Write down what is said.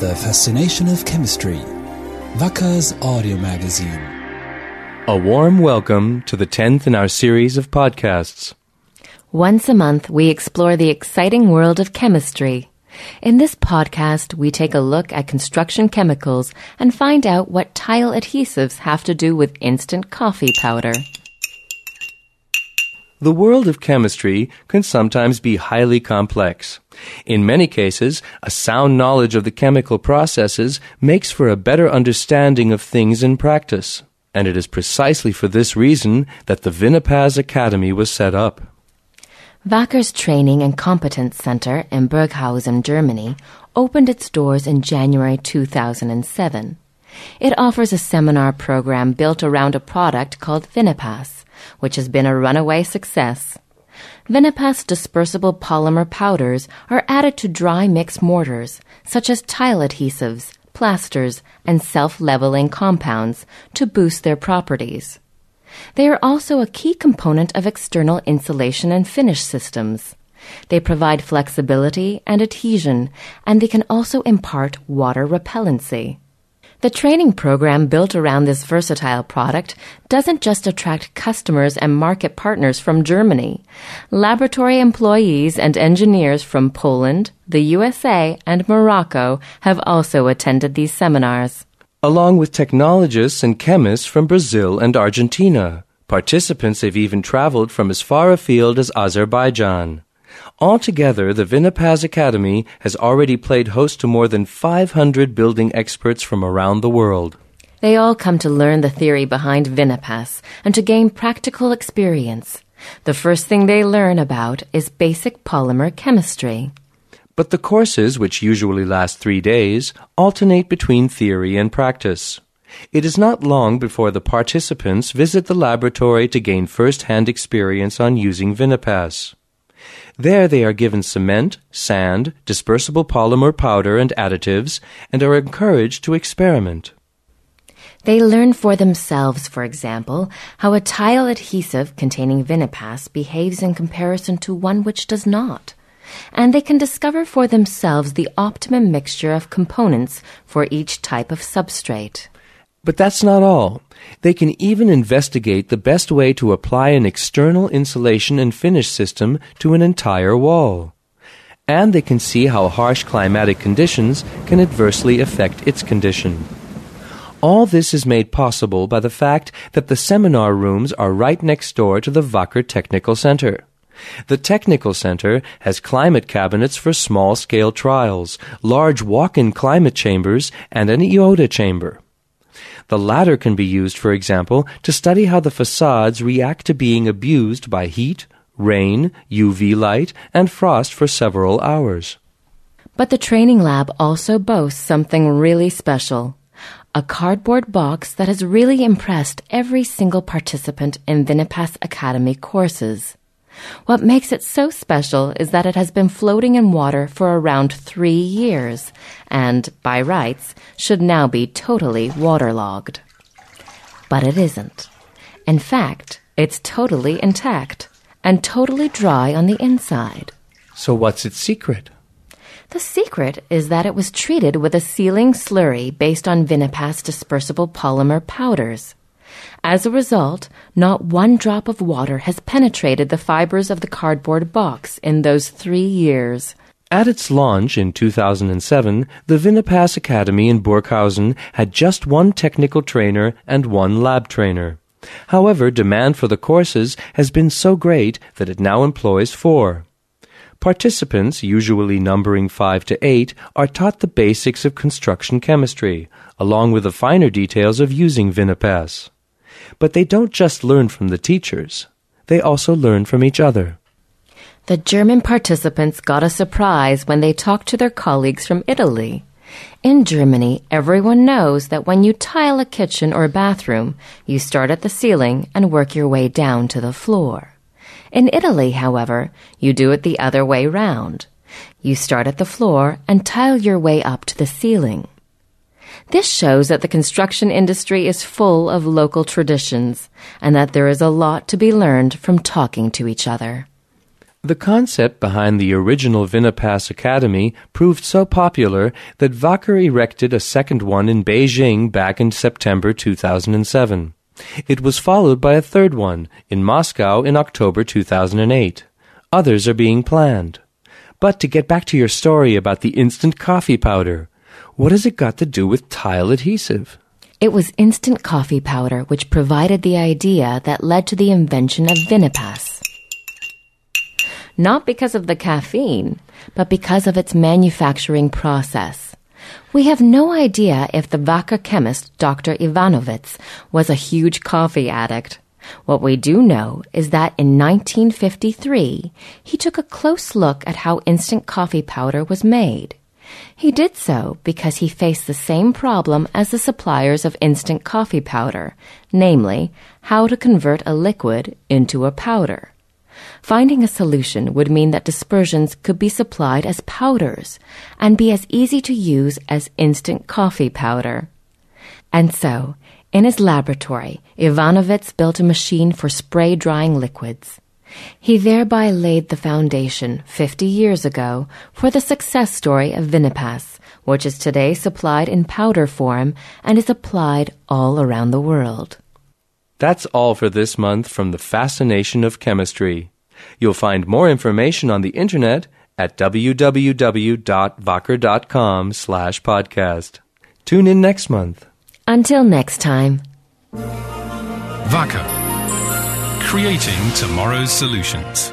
The Fascination of Chemistry, Wacker's audio magazine. A warm welcome to the 10th in our series of podcasts. Once a month, we explore the exciting world of chemistry. In this podcast, we take a look at construction chemicals and find out what tile adhesives have to do with instant coffee powder. The world of chemistry can sometimes be highly complex. In many cases, a sound knowledge of the chemical processes makes for a better understanding of things in practice. And it is precisely for this reason that the VINNAPAS Academy was set up. Wacker's Training and Competence Center in Burghausen, Germany, opened its doors in January 2007. It offers a seminar program built around a product called VINNAPAS, which has been a runaway success. VINNAPAS dispersible polymer powders are added to dry mix mortars, such as tile adhesives, plasters, and self-leveling compounds, to boost their properties. They are also a key component of external insulation and finish systems. They provide flexibility and adhesion, and they can also impart water repellency. The training program built around this versatile product doesn't just attract customers and market partners from Germany. Laboratory employees and engineers from Poland, the USA, and Morocco have also attended these seminars, along with technologists and chemists from Brazil and Argentina. Participants have even traveled from as far afield as Azerbaijan. Altogether, the VINNAPAS Academy has already played host to more than 500 building experts from around the world. They all come to learn the theory behind VINNAPAS and to gain practical experience. The first thing they learn about is basic polymer chemistry. But the courses, which usually last 3 days, alternate between theory and practice. It is not long before the participants visit the laboratory to gain first-hand experience on using VINNAPAS. There they are given cement, sand, dispersible polymer powder and additives, and are encouraged to experiment. They learn for themselves, for example, how a tile adhesive containing VINNAPAS behaves in comparison to one which does not. And they can discover for themselves the optimum mixture of components for each type of substrate. But that's not all. They can even investigate the best way to apply an external insulation and finish system to an entire wall. And they can see how harsh climatic conditions can adversely affect its condition. All this is made possible by the fact that the seminar rooms are right next door to the Wacker Technical Center. The Technical Center has climate cabinets for small-scale trials, large walk-in climate chambers, and an IOTA chamber. The latter can be used, for example, to study how the facades react to being abused by heat, rain, UV light, and frost for several hours. But the training lab also boasts something really special: a cardboard box that has really impressed every single participant in VINNAPAS Academy courses. What makes it so special is that it has been floating in water for around 3 years and, by rights, should now be totally waterlogged. But it isn't. In fact, it's totally intact and totally dry on the inside. So what's its secret? The secret is that it was treated with a sealing slurry based on VINNAPAS dispersible polymer powders. As a result, not one drop of water has penetrated the fibers of the cardboard box in those 3 years. At its launch in 2007, the VINNAPAS Academy in Burghausen had just one technical trainer and one lab trainer. However, demand for the courses has been so great that it now employs 4. Participants, usually numbering 5 to 8, are taught the basics of construction chemistry, along with the finer details of using VINNAPAS. But they don't just learn from the teachers. They also learn from each other. The German participants got a surprise when they talked to their colleagues from Italy. In Germany, everyone knows that when you tile a kitchen or bathroom, you start at the ceiling and work your way down to the floor. In Italy, however, you do it the other way round. You start at the floor and tile your way up to the ceiling. This shows that the construction industry is full of local traditions and that there is a lot to be learned from talking to each other. The concept behind the original Vinnapas Academy proved so popular that Wacker erected a second one in Beijing back in September 2007. It was followed by a third one in Moscow in October 2008. Others are being planned. But to get back to your story about the instant coffee powder, what has it got to do with tile adhesive? It was instant coffee powder which provided the idea that led to the invention of Vinnapas. Not because of the caffeine, but because of its manufacturing process. We have no idea if the Wacker chemist, Dr. Ivanovitz, was a huge coffee addict. What we do know is that in 1953, he took a close look at how instant coffee powder was made. He did so because he faced the same problem as the suppliers of instant coffee powder, namely, how to convert a liquid into a powder. Finding a solution would mean that dispersions could be supplied as powders and be as easy to use as instant coffee powder. And so, in his laboratory, Ivanovitz built a machine for spray-drying liquids. He thereby laid the foundation 50 years ago for the success story of Vinnapas, which is today supplied in powder form and is applied all around the world. That's all for this month from The Fascination of Chemistry. You'll find more information on the internet at www.wacker.com/podcast. Tune in next month. Until next time. Wacker, creating tomorrow's solutions.